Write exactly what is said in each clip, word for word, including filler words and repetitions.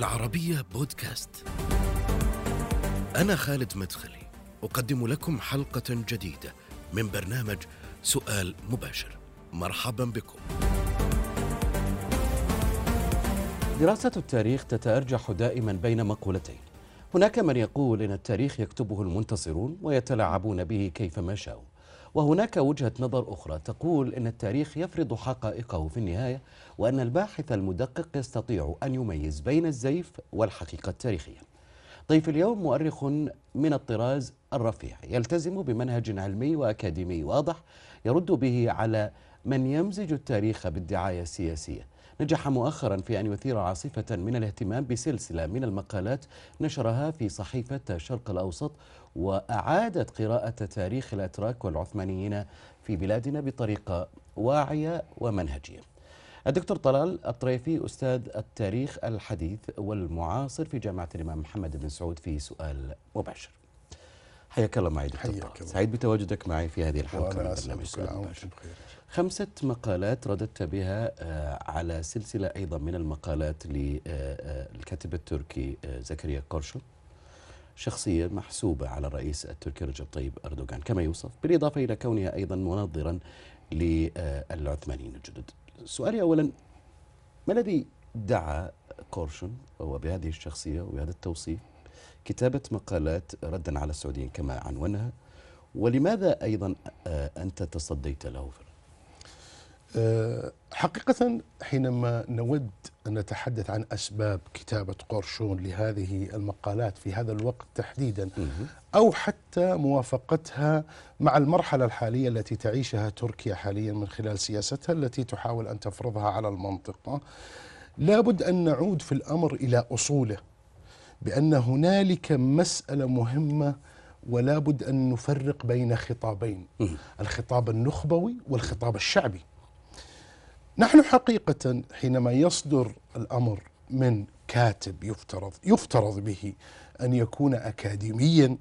العربية بودكاست. أنا خالد مدخلي، أقدم لكم حلقة جديدة من برنامج سؤال مباشر. مرحبا بكم. دراسة التاريخ تتأرجح دائما بين مقولتين، هناك من يقول إن التاريخ يكتبه المنتصرون ويتلاعبون به كيفما شاءوا، وهناك وجهة نظر أخرى تقول إن التاريخ يفرض حقائقه في النهاية، وأن الباحث المدقق يستطيع أن يميز بين الزيف والحقيقة التاريخية. ضيف اليوم مؤرخ من الطراز الرفيع، يلتزم بمنهج علمي وأكاديمي واضح يرد به على من يمزج التاريخ بالدعاية السياسية. نجح مؤخرا في أن يثير عاصفة من الاهتمام بسلسلة من المقالات نشرها في صحيفة الشرق الأوسط، وأعادت قراءة تاريخ الأتراك والعثمانيين في بلادنا بطريقة واعية ومنهجية. الدكتور طلال الطريفي، أستاذ التاريخ الحديث والمعاصر في جامعة الإمام محمد بن سعود، في سؤال مباشر. حياك الله معي دكتور طلال، سعيد بتواجدك معي في هذه الحلقة من برنامج سؤال مباشر. خمسة مقالات رددت بها على سلسلة أيضا من المقالات للكاتب التركي زكريا قرشون، شخصية محسوبة على الرئيس التركي رجب طيب أردوغان كما يوصف، بالإضافة إلى كونها أيضا مناظرا للعثمانيين الجدد. سؤالي أولا، ما الذي دعا قرشون وبهذه الشخصية وبهذا التوصيف كتابة مقالات ردا على السعوديين كما عنونها، ولماذا أيضا أنت تصديت له؟ حقيقة حينما نود أن نتحدث عن أسباب كتابة قرشون لهذه المقالات في هذا الوقت تحديدا، أو حتى موافقتها مع المرحلة الحالية التي تعيشها تركيا حاليا من خلال سياستها التي تحاول أن تفرضها على المنطقة، لابد أن نعود في الأمر إلى أصوله، بأن هنالك مسألة مهمة ولا بد أن نفرق بين خطابين، الخطاب النخبوي والخطاب الشعبي. نحن حقيقة حينما يصدر الأمر من كاتب يفترض يفترض به أن يكون أكاديميا،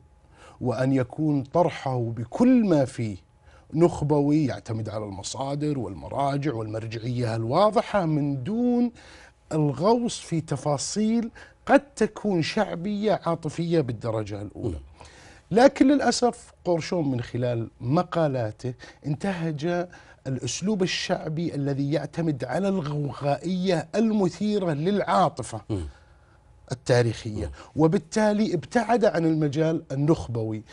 وأن يكون طرحه بكل ما فيه نخبوي يعتمد على المصادر والمراجع والمرجعية الواضحة، من دون الغوص في تفاصيل قد تكون شعبية عاطفية بالدرجة الأولى. لكن للأسف قرشون من خلال مقالاته انتهج الأسلوب الشعبي الذي يعتمد على الغوغائية المثيرة للعاطفة م. التاريخية م. وبالتالي ابتعد عن المجال النخبوي.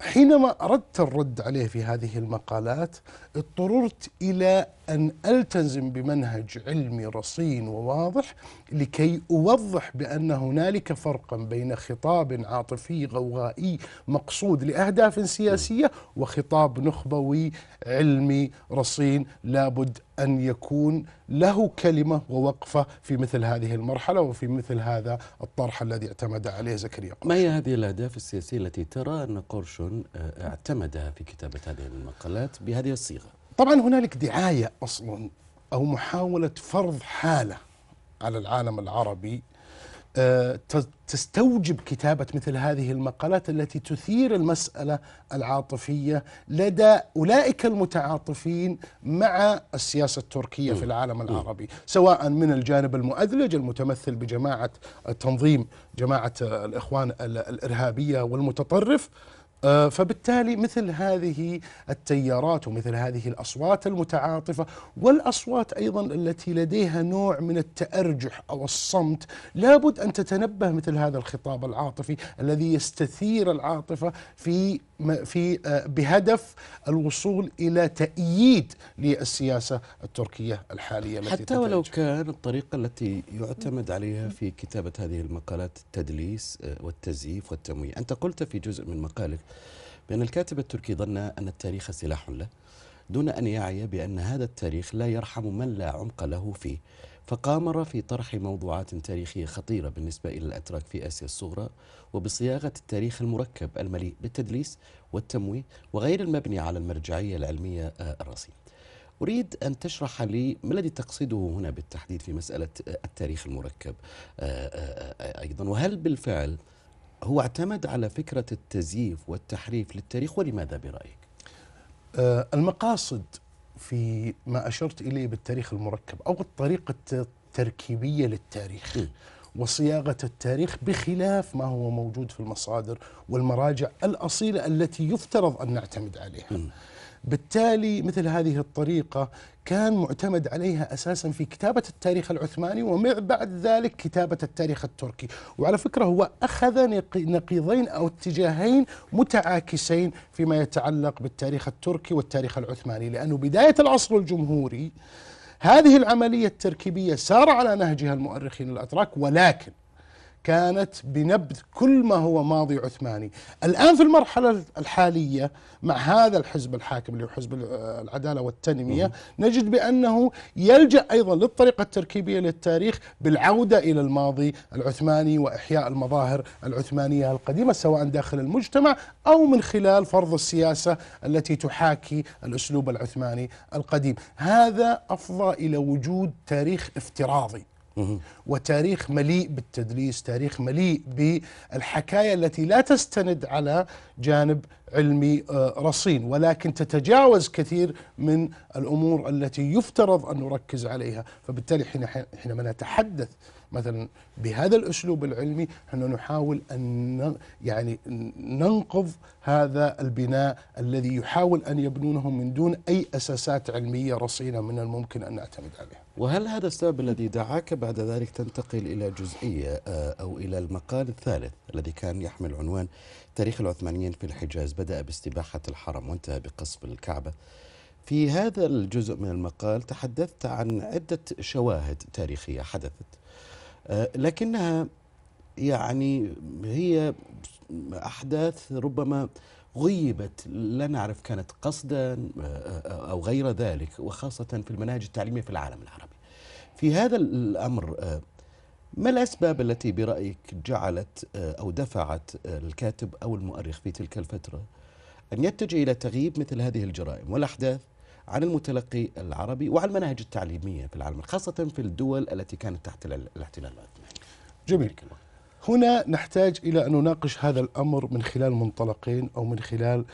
حينما أردت الرد عليه في هذه المقالات، اضطررت إلى أن ألتزم بمنهج علمي رصين وواضح، لكي أوضح بأن هنالك فرقا بين خطاب عاطفي غوغائي مقصود لأهداف سياسية، وخطاب نخبوي علمي رصين لابد أن يكون له كلمة ووقفة في مثل هذه المرحلة وفي مثل هذا الطرح الذي اعتمد عليه زكريا قرشون. ما هي هذه الأهداف السياسية التي ترى أن قرشون اعتمدها في كتابة هذه المقالات بهذه الصيغة؟ طبعا هنالك دعاية أصلا أو محاولة فرض حالة على العالم العربي تستوجب كتابة مثل هذه المقالات التي تثير المسألة العاطفية لدى أولئك المتعاطفين مع السياسة التركية في العالم العربي، سواء من الجانب المؤذلج المتمثل بجماعة التنظيم، جماعة الإخوان الإرهابية والمتطرف. فبالتالي مثل هذه التيارات ومثل هذه الأصوات المتعاطفة، والأصوات أيضا التي لديها نوع من التأرجح أو الصمت، لابد أن تتنبه مثل هذا الخطاب العاطفي الذي يستثير العاطفة في في بهدف الوصول إلى تأييد للسياسة التركية الحالية التي حتى ولو كان الطريقة التي يعتمد عليها في كتابة هذه المقالات التدليس والتزييف والتمويه. أنت قلت في جزء من مقالك بأن الكاتب التركي ظن أن التاريخ سلاح له، دون أن يعي بأن هذا التاريخ لا يرحم من لا عمق له فيه، فقامر في طرح موضوعات تاريخية خطيرة بالنسبة إلى الأتراك في آسيا الصغرى، وبصياغة التاريخ المركب المليء بالتدليس والتمويه وغير المبني على المرجعية العلمية الرصينة. أريد أن تشرح لي ما الذي تقصده هنا بالتحديد في مسألة التاريخ المركب أيضا، وهل بالفعل هو اعتمد على فكرة التزييف والتحريف للتاريخ، ولماذا برأيك؟ المقاصد في ما أشرت إليه بالتاريخ المركب أو الطريقة التركيبية للتاريخ وصياغة التاريخ بخلاف ما هو موجود في المصادر والمراجع الأصيلة التي يفترض أن نعتمد عليها. م. بالتالي مثل هذه الطريقة كان معتمد عليها أساسا في كتابة التاريخ العثماني ومع بعد ذلك كتابة التاريخ التركي. وعلى فكرة هو أخذ نقيضين أو اتجاهين متعاكسين فيما يتعلق بالتاريخ التركي والتاريخ العثماني، لأنه بداية العصر الجمهوري هذه العملية التركيبية سار على نهجها المؤرخين الأتراك، ولكن كانت بنبذ كل ما هو ماضي عثماني. الآن في المرحلة الحالية مع هذا الحزب الحاكم اللي هو حزب العدالة والتنمية مم. نجد بأنه يلجأ أيضا للطريقة التركيبية للتاريخ بالعودة إلى الماضي العثماني وإحياء المظاهر العثمانية القديمة سواء داخل المجتمع أو من خلال فرض السياسة التي تحاكي الأسلوب العثماني القديم. هذا أفضى إلى وجود تاريخ افتراضي وتاريخ مليء بالتدليس، تاريخ مليء بالحكاية التي لا تستند على جانب علمي رصين، ولكن تتجاوز كثير من الأمور التي يفترض أن نركز عليها. فبالتالي حينما نتحدث مثلا بهذا الأسلوب العلمي احنا نحاول أن يعني ننقض هذا البناء الذي يحاول أن يبنونه من دون أي أساسات علمية رصينة من الممكن أن نعتمد عليها. وهل هذا السبب الذي دعاك بعد ذلك تنتقل إلى جزئية أو إلى المقال الثالث الذي كان يحمل عنوان تاريخ العثمانيين في الحجاز، بدأ باستباحة الحرم وانتهى بقصف الكعبة؟ في هذا الجزء من المقال تحدثت عن عدة شواهد تاريخية حدثت، لكنها يعني هي أحداث ربما غيبت لا نعرف كانت قصدا أو غير ذلك، وخاصة في المناهج التعليمية في العالم العربي. في هذا الأمر ما الأسباب التي برأيك جعلت أو دفعت الكاتب أو المؤرخ في تلك الفترة أن يتجه إلى تغييب مثل هذه الجرائم والأحداث عن المتلقي العربي وعن المناهج التعليمية في العالم، خاصة في الدول التي كانت تحت الاحتلال العثماني؟ جميل. هنا نحتاج إلى أن نناقش هذا الأمر من خلال منطلقين أو من خلال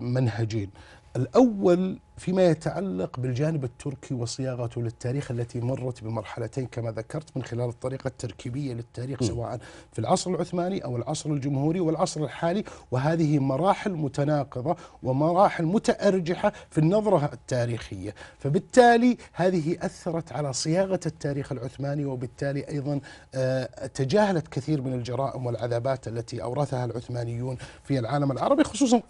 منهجين. الأول فيما يتعلق بالجانب التركي وصياغته للتاريخ التي مرت بمرحلتين كما ذكرت من خلال الطريقة التركيبية للتاريخ سواء في العصر العثماني أو العصر الجمهوري والعصر الحالي، وهذه مراحل متناقضة ومراحل متأرجحة في النظرة التاريخية. فبالتالي هذه أثرت على صياغة التاريخ العثماني، وبالتالي أيضا تجاهلت كثير من الجرائم والعذابات التي أورثها العثمانيون في العالم العربي، خصوصا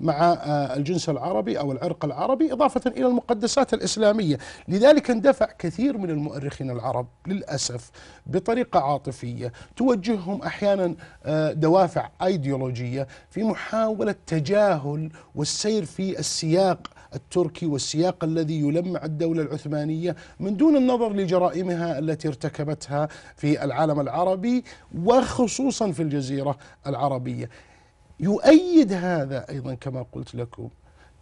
مع الجنس العربي أو العرق العربي، إضافة إلى المقدسات الإسلامية. لذلك اندفع كثير من المؤرخين العرب للأسف بطريقة عاطفية توجههم أحيانا دوافع أيديولوجية في محاولة تجاهل والسير في السياق التركي والسياق الذي يلمع الدولة العثمانية من دون النظر لجرائمها التي ارتكبتها في العالم العربي وخصوصا في الجزيرة العربية. يؤيد هذا أيضا كما قلت لكم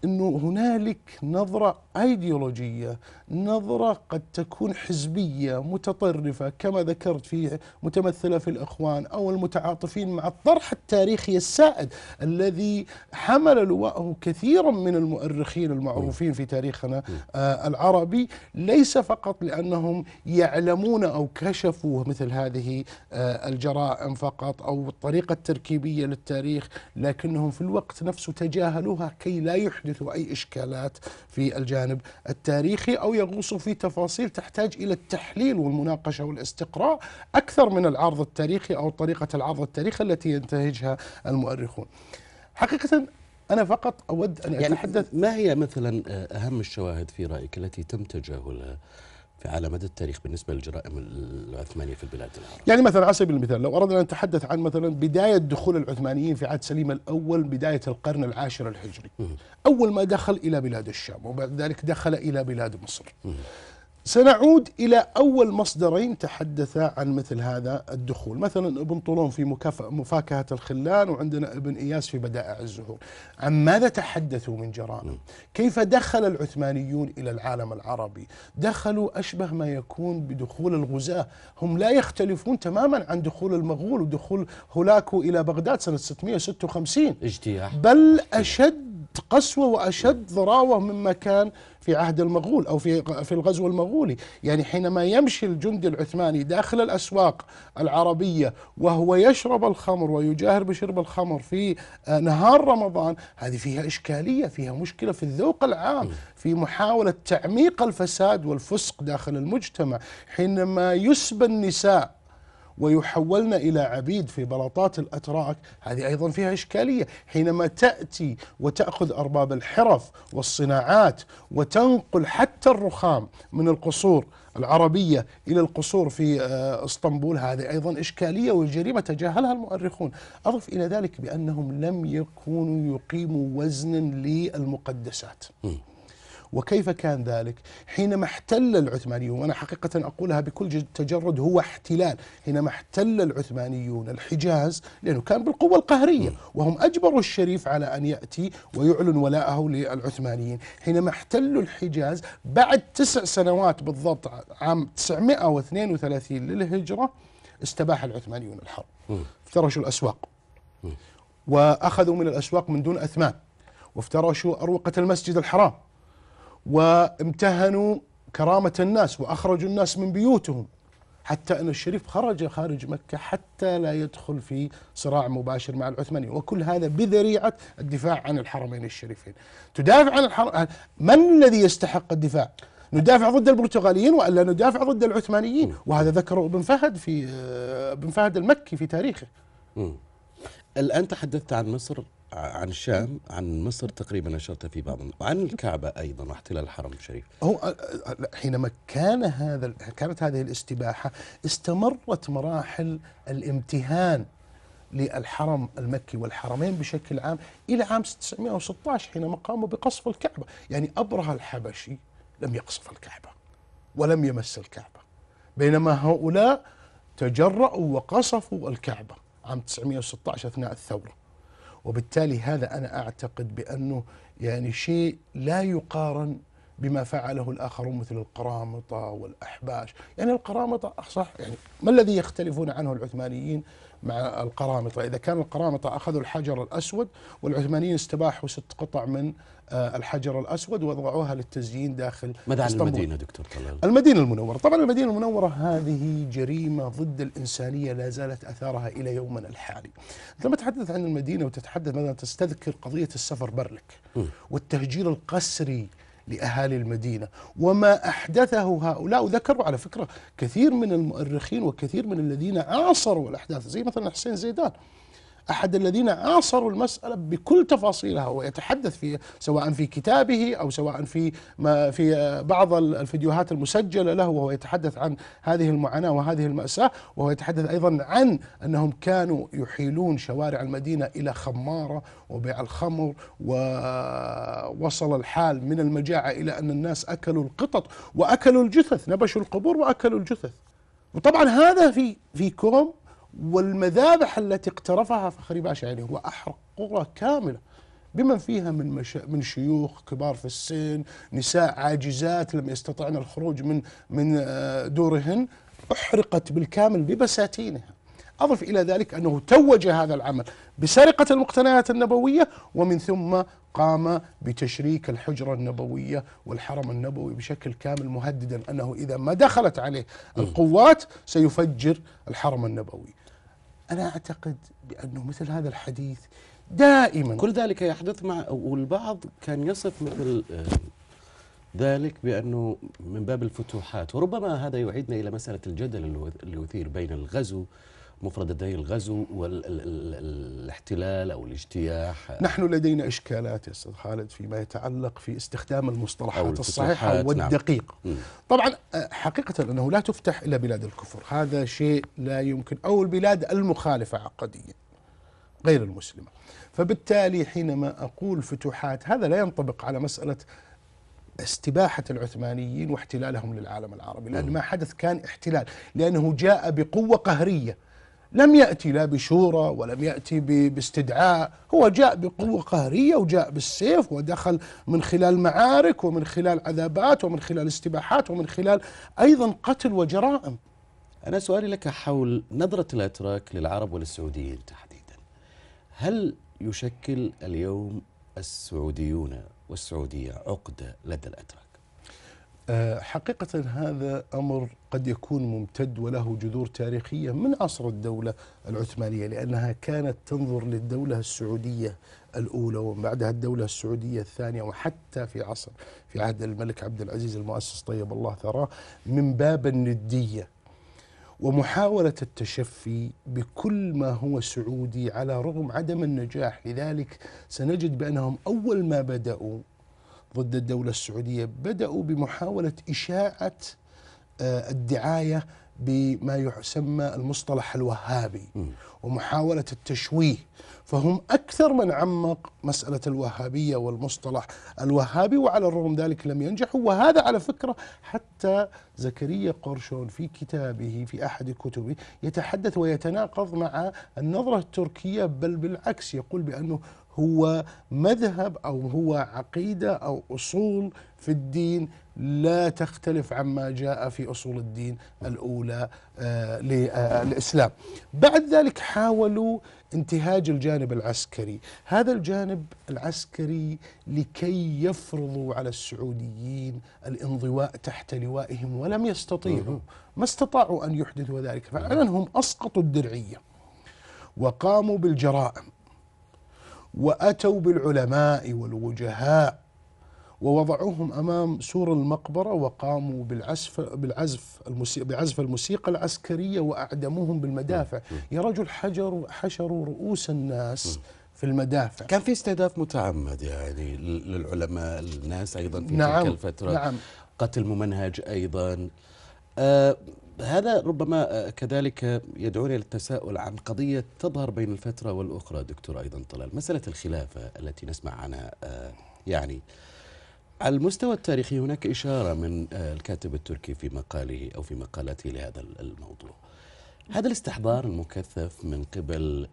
أنه هنالك نظرة أيديولوجية، نظرة قد تكون حزبية متطرفة كما ذكرت في متمثلة في الإخوان أو المتعاطفين مع الطرح التاريخي السائد الذي حمل لواءه كثيرا من المؤرخين المعروفين في تاريخنا العربي، ليس فقط لأنهم يعلمون أو كشفوا مثل هذه الجرائم فقط أو الطريقة التركيبية للتاريخ، لكنهم في الوقت نفسه تجاهلوها كي لا يحدث أي إشكالات في الجانب التاريخي أو يغوصوا في تفاصيل تحتاج إلى التحليل والمناقشة والاستقراء أكثر من العرض التاريخي أو طريقة العرض التاريخي التي ينتهجها المؤرخون. حقيقة أنا فقط أود أن يعني أتحدث. ما هي مثلا أهم الشواهد في رأيك التي تم تجاهلها على مدى التاريخ بالنسبة للجرائم العثمانية في البلاد العربية؟ يعني مثلا على سبيل المثال لو أردنا أن نتحدث عن مثلا بداية دخول العثمانيين في عهد سليم الأول بداية القرن العاشر الهجري، أول ما دخل إلى بلاد الشام وبعد ذلك دخل إلى بلاد مصر. سنعود إلى أول مصدرين تحدثا عن مثل هذا الدخول، مثلا ابن طلون في مفاكهة الخلان وعندنا ابن إياس في بدائع الزهور. عن ماذا تحدثوا من جرائم؟ كيف دخل العثمانيون إلى العالم العربي؟ دخلوا أشبه ما يكون بدخول الغزاة، هم لا يختلفون تماما عن دخول المغول ودخول هلاكو إلى بغداد سنة ستمئة وستة وخمسين، اجتياح بل أشد قسوة وأشد ضراوة مما كان في عهد المغول أو في في الغزو المغولي. يعني حينما يمشي الجندي العثماني داخل الأسواق العربية وهو يشرب الخمر ويجاهر بشرب الخمر في نهار رمضان، هذه فيها إشكالية، فيها مشكلة في الذوق العام، في محاولة تعميق الفساد والفسق داخل المجتمع. حينما يسبى النساء ويحولن إلى عبيد في بلاطات الأتراك، هذه أيضا فيها إشكالية. حينما تأتي وتأخذ أرباب الحرف والصناعات وتنقل حتى الرخام من القصور العربية إلى القصور في اسطنبول، هذه أيضا إشكالية والجريمة تجاهلها المؤرخون. أضف إلى ذلك بأنهم لم يكونوا يقيموا وزنا للمقدسات. وكيف كان ذلك؟ حينما احتل العثمانيون، وأنا حقيقة أقولها بكل تجرد، هو احتلال. حينما احتل العثمانيون الحجاز، لأنه كان بالقوة القهرية، وهم أجبروا الشريف على أن يأتي ويعلن ولاءه للعثمانيين. حينما احتلوا الحجاز بعد تسع سنوات بالضبط، عام تسعمائة واثنين وثلاثين للهجرة، استباح العثمانيون الحرب، افترشوا الأسواق وأخذوا من الأسواق من دون أثمان، وافترشوا أروقة المسجد الحرام، وامتهنوا كرامة الناس وأخرجوا الناس من بيوتهم، حتى أن الشريف خرج خارج مكة حتى لا يدخل في صراع مباشر مع العثمانيين، وكل هذا بذريعة الدفاع عن الحرمين الشريفين. تدافع عن الحرم، من الذي يستحق الدفاع؟ ندافع ضد البرتغاليين وألا ندافع ضد العثمانيين؟ وهذا ذكره ابن فهد في ابن فهد المكي في تاريخه. الآن تحدثت عن مصر، عن الشام، عن مصر تقريبا أشرت في بعض، وعن الكعبة أيضا واحتلال الحرم الشريف. هو حينما كان هذا كانت هذه الاستباحة، استمرت مراحل الامتهان للحرم المكي والحرمين بشكل عام إلى عام تسعمائة وستة عشر، حينما قاموا بقصف الكعبة. يعني أبرهة الحبشي لم يقصف الكعبة ولم يمس الكعبة، بينما هؤلاء تجرؤوا وقصفوا الكعبة عام تسعمائة وستة عشر أثناء الثورة. وبالتالي هذا أنا أعتقد بأنه يعني شيء لا يقارن بما فعله الآخرون مثل القرامطة والأحباش. يعني القرامطة صح، يعني ما الذي يختلفون عنه العثمانيين مع القرامطة؟ إذا كان القرامطة أخذوا الحجر الأسود، والعثمانيين استباحوا ست قطع من الحجر الأسود ووضعوها للتزيين داخل ماذا اسطنبول. المدينة دكتور طلال؟ المدينة المنورة، طبعا المدينة المنورة هذه جريمة ضد الإنسانية لا زالت أثارها إلى يومنا الحالي. لما تتحدث عن المدينة وتتحدث مثلا تستذكر قضية السفر برلك والتهجير القسري لأهالي المدينة وما أحدثه هؤلاء. وذكروا على فكرة كثير من المؤرخين وكثير من الذين عاصروا الأحداث، زي مثلا حسين زيدان، أحد الذين عاصروا المسألة بكل تفاصيلها، ويتحدث في سواء في كتابه أو سواء في ما في بعض الفيديوهات المسجلة له، وهو يتحدث عن هذه المعاناة وهذه المأساة. وهو يتحدث أيضا عن أنهم كانوا يحيلون شوارع المدينة إلى خمارة وبيع الخمر، ووصل الحال من المجاعة إلى أن الناس أكلوا القطط وأكلوا الجثث، نبشوا القبور وأكلوا الجثث. وطبعا هذا في في كوم، والمذابح التي اقترفها فخري باشا، يعني هو أحرق قرى كاملة بمن فيها من مش... من شيوخ كبار في السن، نساء عاجزات لم يستطعن الخروج من من دورهن، أحرقت بالكامل ببساتينها. أضف إلى ذلك أنه توج هذا العمل بسرقة المقتنيات النبوية، ومن ثم قام بتشريك الحجرة النبوية والحرم النبوي بشكل كامل، مهددا أنه إذا ما دخلت عليه القوات سيفجر الحرم النبوي. أنا أعتقد بأنه مثل هذا الحديث دائما كل ذلك يحدث مع، والبعض كان يصف مثل ذلك بأنه من باب الفتوحات. وربما هذا يعيدنا إلى مسألة الجدل اللي يثير بين الغزو، مفردتي الغزو والاحتلال أو الاجتياح. نحن لدينا إشكالات يا أستاذ خالد فيما يتعلق في استخدام المصطلحات الصحيحة والدقيقة. نعم. طبعا حقيقة أنه لا تفتح إلا بلاد الكفر، هذا شيء لا يمكن، أو البلاد المخالفة عقديا غير المسلمة. فبالتالي حينما أقول فتوحات، هذا لا ينطبق على مسألة استباحة العثمانيين واحتلالهم للعالم العربي، لأن ما حدث كان احتلال، لأنه جاء بقوة قهرية، لم يأتي لا بشورى ولم يأتي باستدعاء، هو جاء بقوة قهرية وجاء بالسيف ودخل من خلال معارك ومن خلال عذابات ومن خلال استباحات ومن خلال أيضا قتل وجرائم. أنا سؤالي لك حول نظرة الأتراك للعرب وللسعوديين تحديدا، هل يشكل اليوم السعوديون والسعودية عقدة لدى الأتراك؟ حقيقة هذا أمر قد يكون ممتد وله جذور تاريخية من عصر الدولة العثمانية، لأنها كانت تنظر للدولة السعودية الأولى وبعدها الدولة السعودية الثانية، وحتى في عصر في عهد الملك عبد العزيز المؤسس طيب الله ثراه من باب الندية ومحاولة التشفي بكل ما هو سعودي على رغم عدم النجاح. لذلك سنجد بأنهم أول ما بدأوا ضد الدولة السعودية بدأوا بمحاولة إشاعة الدعاية بما يسمى المصطلح الوهابي ومحاولة التشويه، فهم أكثر من عمق مسألة الوهابية والمصطلح الوهابي، وعلى الرغم ذلك لم ينجحوا. وهذا على فكرة حتى زكريا قرشون في كتابه في أحد كتبه يتحدث ويتناقض مع النظرة التركية، بل بالعكس يقول بأنه هو مذهب أو هو عقيدة أو أصول في الدين لا تختلف عما جاء في أصول الدين الأولى للإسلام. بعد ذلك حاولوا انتهاج الجانب العسكري، هذا الجانب العسكري لكي يفرضوا على السعوديين الانضواء تحت لوائهم، ولم يستطيعوا، ما استطاعوا أن يحدثوا ذلك، فعلا هم أسقطوا الدرعية وقاموا بالجرائم وأتوا بالعلماء والوجهاء ووضعوهم أمام سور المقبرة وقاموا بالعزف بالعزف بعزف الموسيقى العسكرية وأعدموهم بالمدافع. يا رجل حجروا حشروا رؤوس الناس في المدافع. كان في استهداف متعمد يعني للعلماء الناس أيضا في نعم تلك الفترة. نعم. قتل ممنهج أيضا. آه هذا ربما كذلك يدعوني للتساؤل عن قضية تظهر بين الفترة والأخرى دكتور أيضا طلال، مسألة الخلافة التي نسمع عنها. يعني على المستوى التاريخي هناك إشارة من الكاتب التركي في مقاله أو في مقالته لهذا الموضوع، هذا الاستحضار المكثف من قبل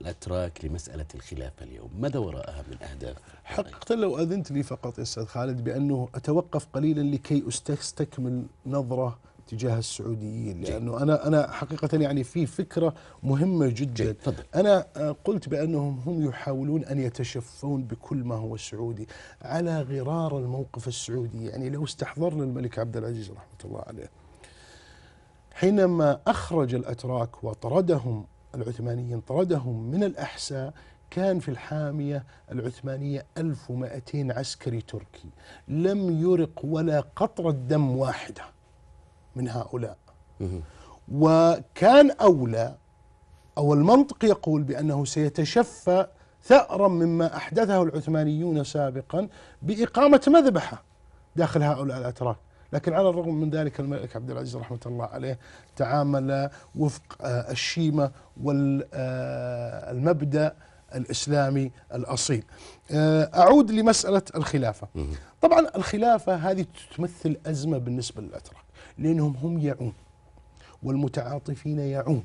الأتراك لمسألة الخلافة اليوم ماذا وراءها من أهداف؟ حقيقة لو أذنت لي فقط أستاذ خالد بأنه أتوقف قليلا لكي أستكمل نظرة تجاه السعوديين، لأنه أنا أنا حقيقة يعني في فكرة مهمة جدا. أنا قلت بأنهم هم يحاولون أن يتشفون بكل ما هو سعودي على غرار الموقف السعودي. يعني لو استحضرنا الملك عبد العزيز رحمة الله عليه حينما أخرج الأتراك وطردهم العثمانيين طردهم من الأحساء، كان في الحامية العثمانية ألف ومئتين عسكري تركي، لم يرق ولا قطرة دم واحدة من هؤلاء. وكان أولى أو المنطق يقول بأنه سيتشفى ثأرا مما أحدثه العثمانيون سابقا بإقامة مذبحة داخل هؤلاء الأتراك، لكن على الرغم من ذلك الملك عبد العزيز رحمة الله عليه تعامل وفق الشيمة والمبدأ الإسلامي الأصيل. أعود لمسألة الخلافة. طبعا الخلافة هذه تمثل أزمة بالنسبة للأتراك، لأنهم هم يعون والمتعاطفين يعون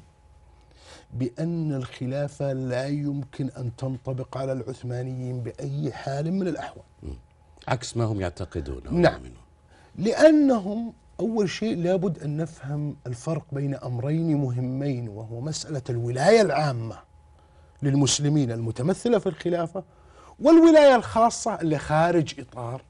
بأن الخلافة لا يمكن أن تنطبق على العثمانيين بأي حال من الأحوال، عكس ما هم يعتقدون. نعم، لأنهم أول شيء لابد أن نفهم الفرق بين أمرين مهمين، وهو مسألة الولاية العامة للمسلمين المتمثلة في الخلافة والولاية الخاصة اللي خارج إطار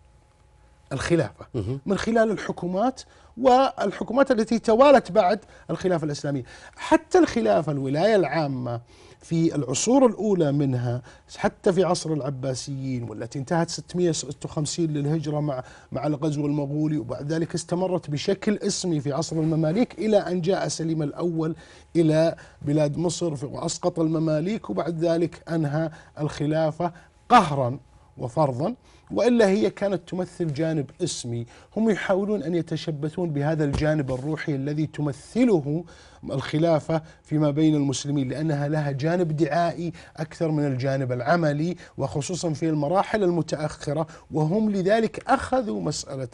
الخلافة من خلال الحكومات والحكومات التي توالت بعد الخلافة الإسلامية. حتى الخلافة الولاية العامة في العصور الأولى منها حتى في عصر العباسيين والتي انتهت ستمئة وستة وخمسين للهجرة مع مع الغزو المغولي، وبعد ذلك استمرت بشكل اسمي في عصر المماليك إلى أن جاء سليم الأول إلى بلاد مصر وأسقط المماليك، وبعد ذلك أنهى الخلافة قهرا وفرضا، وإلا هي كانت تمثل جانب اسمي. هم يحاولون أن يتشبثون بهذا الجانب الروحي الذي تمثله الخلافة فيما بين المسلمين، لأنها لها جانب دعائي أكثر من الجانب العملي، وخصوصا في المراحل المتأخرة. وهم لذلك أخذوا مسألة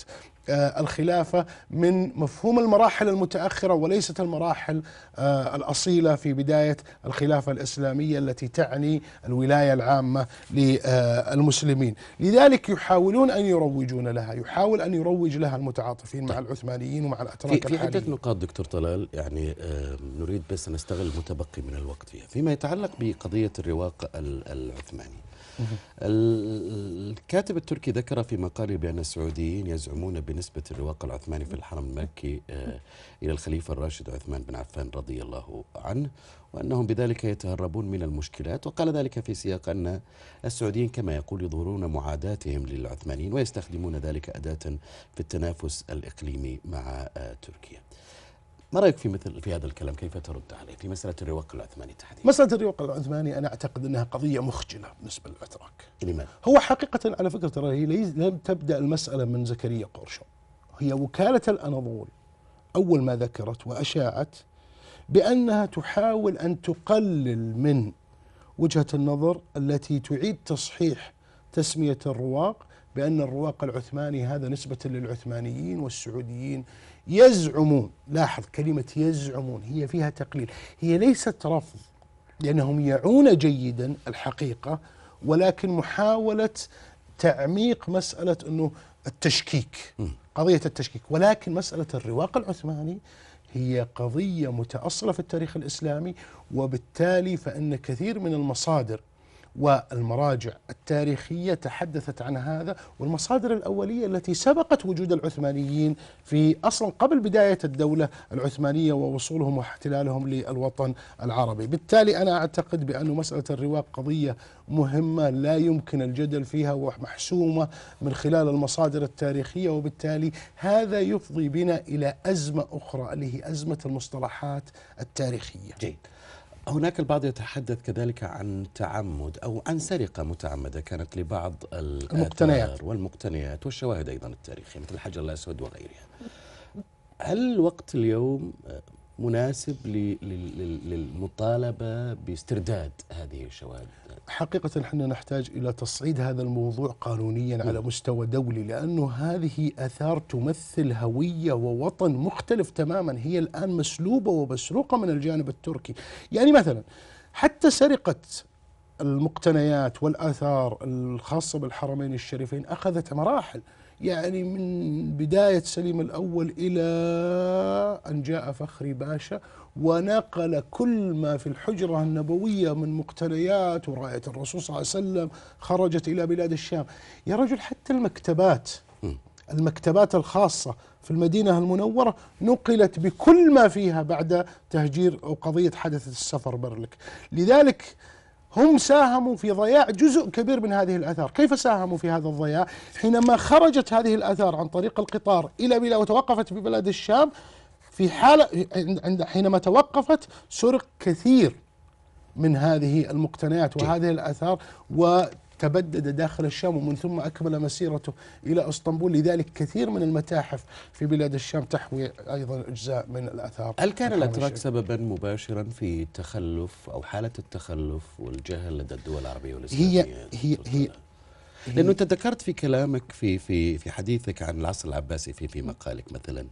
الخلافة من مفهوم المراحل المتأخرة وليست المراحل الأصيلة في بداية الخلافة الإسلامية التي تعني الولاية العامة للمسلمين. لذلك يحاولون أن يروجون لها، يحاول أن يروج لها المتعاطفين مع العثمانيين ومع الأتراك. في عدة نقاط دكتور طلال يعني نريد بس نستغل المتبقي من الوقت فيها. فيما يتعلق بقضية الرواق العثماني، الكاتب التركي ذكر في مقاله بأن السعوديين يزعمون بنسبة الرواق العثماني في الحرم المكي إلى الخليفة الراشد عثمان بن عفان رضي الله عنه، وأنهم بذلك يتهربون من المشكلات. وقال ذلك في سياق أن السعوديين كما يقول يظهرون معاداتهم للعثمانيين ويستخدمون ذلك أداة في التنافس الإقليمي مع تركيا. ما رأيك في مثل في هذا الكلام؟ كيف ترد عليه في مسألة الرواق العثماني تحديدا؟ مسألة الرواق العثماني أنا أعتقد أنها قضية مخجلة بالنسبة للأتراك. لماذا؟ هو حقيقة على فكرة ترى هي لم تبدأ المسألة من زكريا قرشون، هي وكالة الأناضول أول ما ذكرت وأشاعت بأنها تحاول أن تقلل من وجهة النظر التي تعيد تصحيح تسمية الرواق بأن الرواق العثماني هذا نسبة للعثمانيين والسعوديين يزعمون. لاحظ كلمة يزعمون هي فيها تقليل، هي ليست رفض لأنهم يعون جيدا الحقيقة، ولكن محاولة تعميق مسألة أنه التشكيك، قضية التشكيك. ولكن مسألة الرواق العثماني هي قضية متأصلة في التاريخ الإسلامي، وبالتالي فإن كثير من المصادر والمراجع التاريخية تحدثت عن هذا، والمصادر الأولية التي سبقت وجود العثمانيين في أصلا قبل بداية الدولة العثمانية ووصولهم واحتلالهم للوطن العربي. بالتالي أنا أعتقد بأن مسألة الرواق قضية مهمة لا يمكن الجدل فيها ومحسومة من خلال المصادر التاريخية، وبالتالي هذا يفضي بنا إلى أزمة أخرى اللي هي أزمة المصطلحات التاريخية. جيد. هناك البعض يتحدث كذلك عن تعمد أو عن سرقة متعمدة كانت لبعض المقتنيات والمقتنيات والشواهد أيضا التاريخية مثل الحجر الأسود وغيرها. هل وقت اليوم مناسب للمطالبة باسترداد هذه الشواهد؟ حقيقة نحن نحتاج إلى تصعيد هذا الموضوع قانونيا على مستوى دولي، لأنه هذه آثار تمثل هوية ووطن مختلف تماما، هي الآن مسلوبة ومسروقة من الجانب التركي. يعني مثلا حتى سرقة المقتنيات والآثار الخاصة بالحرمين الشريفين أخذت مراحل، يعني من بداية سليم الأول إلى أن جاء فخري باشا ونقل كل ما في الحجرة النبوية من مقتنيات وراية الرسول صلى الله عليه وسلم خرجت إلى بلاد الشام. يا رجل حتى المكتبات المكتبات الخاصة في المدينة المنورة نقلت بكل ما فيها بعد تهجير أو قضية حدث السفر برلك. لذلك هم ساهموا في ضياع جزء كبير من هذه الآثار. كيف ساهموا في هذا الضياع؟ حينما خرجت هذه الآثار عن طريق القطار إلى بلاد وتوقفت ببلاد الشام، في حالة عند حينما توقفت سرق كثير من هذه المقتنيات وهذه الآثار وتبدد داخل الشام، ومن ثم أكمل مسيرته إلى اسطنبول. لذلك كثير من المتاحف في بلاد الشام تحوي أيضا أجزاء من الآثار. هل كان الأتراك سببا مباشرا في التخلف أو حالة التخلف والجهل لدى الدول العربية والإسلامية؟ هي هي هي لأنه أنت ذكرت في كلامك في في في حديثك عن العصر العباسي في في مقالك مثلا،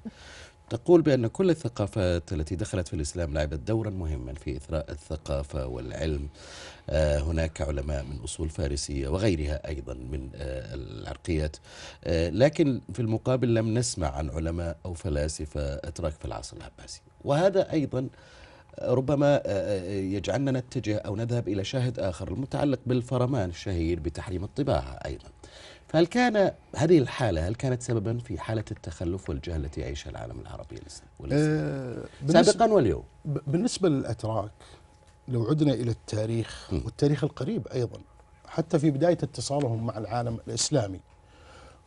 تقول بأن كل الثقافات التي دخلت في الإسلام لعبت دورا مهما في إثراء الثقافة والعلم. هناك علماء من أصول فارسية وغيرها أيضا من العرقيات، لكن في المقابل لم نسمع عن علماء أو فلاسفة أتراك في العصر العباسي، وهذا أيضا ربما يجعلنا نتجه أو نذهب إلى شاهد آخر المتعلق بالفرمان الشهير بتحريم الطباعة أيضا. فهل كان هذه الحالة هل كانت سببا في حالة التخلف والجهل التي يعيشها العالم العربي والإسلام أه سابقا واليوم؟ بالنسبة للأتراك لو عدنا إلى التاريخ م. والتاريخ القريب أيضا، حتى في بداية اتصالهم مع العالم الإسلامي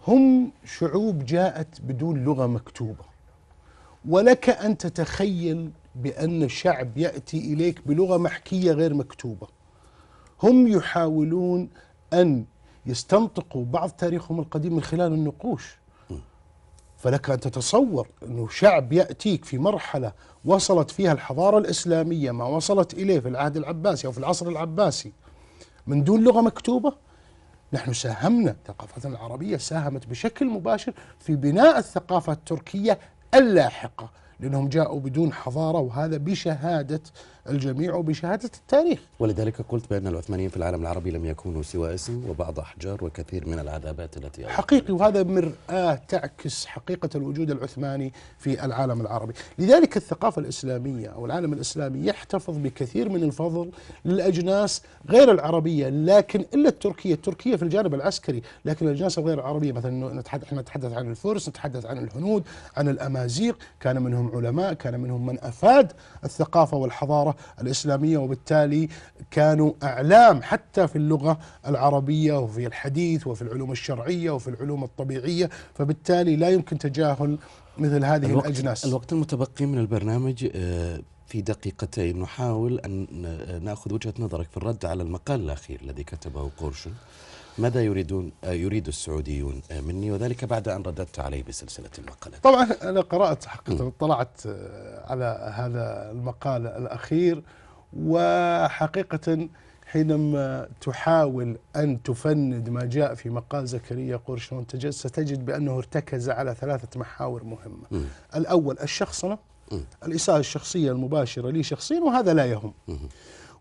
هم شعوب جاءت بدون لغة مكتوبة، ولك أن تتخيل بأن شعب يأتي إليك بلغة محكية غير مكتوبة. هم يحاولون أن يستنطقوا بعض تاريخهم القديم من خلال النقوش، فلك أن تتصور أنه شعب يأتيك في مرحلة وصلت فيها الحضارة الإسلامية ما وصلت إليه في العهد العباسي أو في العصر العباسي من دون لغة مكتوبة. نحن ساهمنا، ثقافتنا العربية ساهمت بشكل مباشر في بناء الثقافة التركية اللاحقة، لأنهم جاءوا بدون حضارة، وهذا بشهادة الجميع وبشهادة التاريخ. ولذلك قلت بأن العثمانيين في العالم العربي لم يكونوا سوى اسم وبعض أحجار وكثير من العذابات التي حقيقي، وهذا مرآة تعكس حقيقة الوجود العثماني في العالم العربي. لذلك الثقافة الإسلامية أو العالم الإسلامي يحتفظ بكثير من الفضل للأجناس غير العربية، لكن إلا التركية. التركية في الجانب العسكري، لكن الأجناس غير العربية مثلا احنا نتحدث عن الفرس، نتحدث عن الهنود، عن الأمازيغ، كان منهم علماء، كان منهم من أفاد الثقافة والحضارة الإسلامية، وبالتالي كانوا أعلام حتى في اللغة العربية وفي الحديث وفي العلوم الشرعية وفي العلوم الطبيعية، فبالتالي لا يمكن تجاهل مثل هذه الوقت الأجناس. الوقت المتبقي من البرنامج في دقيقتين نحاول أن نأخذ وجهة نظرك في الرد على المقال الأخير الذي كتبه قرشون. ماذا يريدون يريد السعوديون مني؟ وذلك بعد أن رددت عليه بسلسلة المقالات. طبعا أنا قرأت حقيقة اطلعت على هذا المقال الأخير، وحقيقة حينما تحاول أن تفند ما جاء في مقال زكريا قرشون ستجد بأنه ارتكز على ثلاثة محاور مهمة. م. الأول الشخصنة، الإساءة الشخصية المباشرة لي شخصيا وهذا لا يهم. م.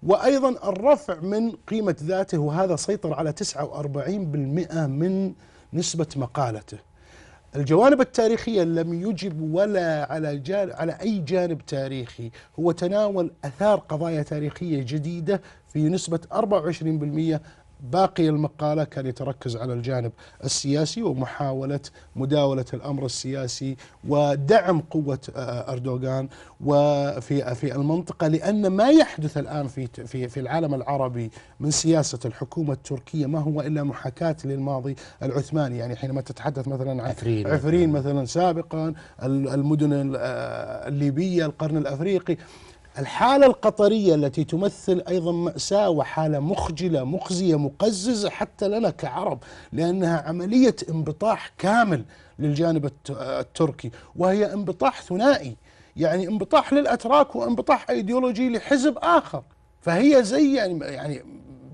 وأيضا الرفع من قيمة ذاته، وهذا سيطر على تسعة وأربعين بالمئة من نسبة مقالته. الجوانب التاريخية لم يجب ولا على جانب على أي جانب تاريخي، هو تناول أثار قضايا تاريخية جديدة في نسبة أربعة وعشرين بالمئة. باقي المقالة كان يتركز على الجانب السياسي ومحاولة مداولة الأمر السياسي ودعم قوة أردوغان وفي في المنطقة، لأن ما يحدث الآن في في في العالم العربي من سياسة الحكومة التركية ما هو إلا محاكاة للماضي العثماني. يعني حينما تتحدث مثلا عن عفرين, عفرين مثلا سابقا، المدن الليبية، القرن الأفريقي، الحالة القطرية التي تمثل أيضا مأساة وحالة مخجلة مخزية مقززة حتى لنا كعرب، لأنها عملية انبطاح كامل للجانب التركي، وهي انبطاح ثنائي، يعني انبطاح للأتراك وانبطاح أيديولوجي لحزب آخر. فهي زي يعني يعني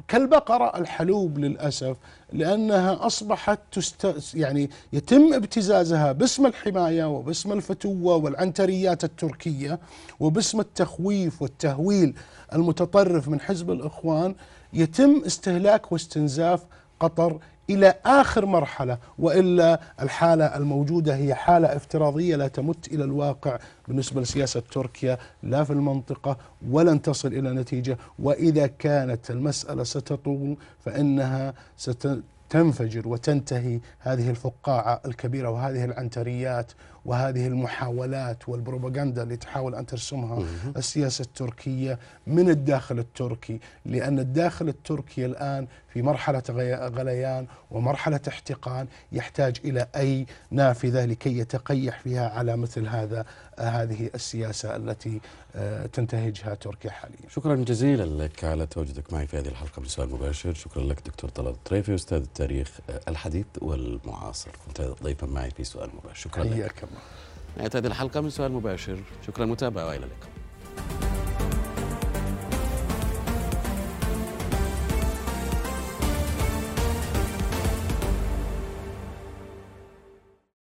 كالبقرة الحلوب للأسف، لأنها أصبحت تست... يعني يتم ابتزازها باسم الحماية وباسم الفتوة والعنتريات التركية وباسم التخويف والتهويل المتطرف من حزب الإخوان، يتم استهلاك واستنزاف قطر إلى آخر مرحلة، وإلا الحالة الموجودة هي حالة افتراضية لا تمت إلى الواقع بالنسبة لسياسة تركيا لا في المنطقة، ولن تصل إلى نتيجة. وإذا كانت المسألة ستطول فإنها ستنفجر وتنتهي هذه الفقاعة الكبيرة وهذه العنتريات وهذه المحاولات والبروباغندا اللي تحاول أن ترسمها السياسة التركية من الداخل التركي، لأن الداخل التركي الآن في مرحلة غليان ومرحلة احتقان، يحتاج إلى أي نافذة لكي يتقيح فيها على مثل هذا هذه السياسة التي تنتهجها تركيا حاليا. شكرا جزيلا لك على تواجدك معي في هذه الحلقة من سؤال مباشر. شكرا لك دكتور طلال الطريفي أستاذ التاريخ الحديث والمعاصر، كنت ضيفا معي في سؤال مباشر. شكرا لك. نهاية هذه الحلقة من سؤال مباشر، شكرا للمتابعة وإلى اللقاء.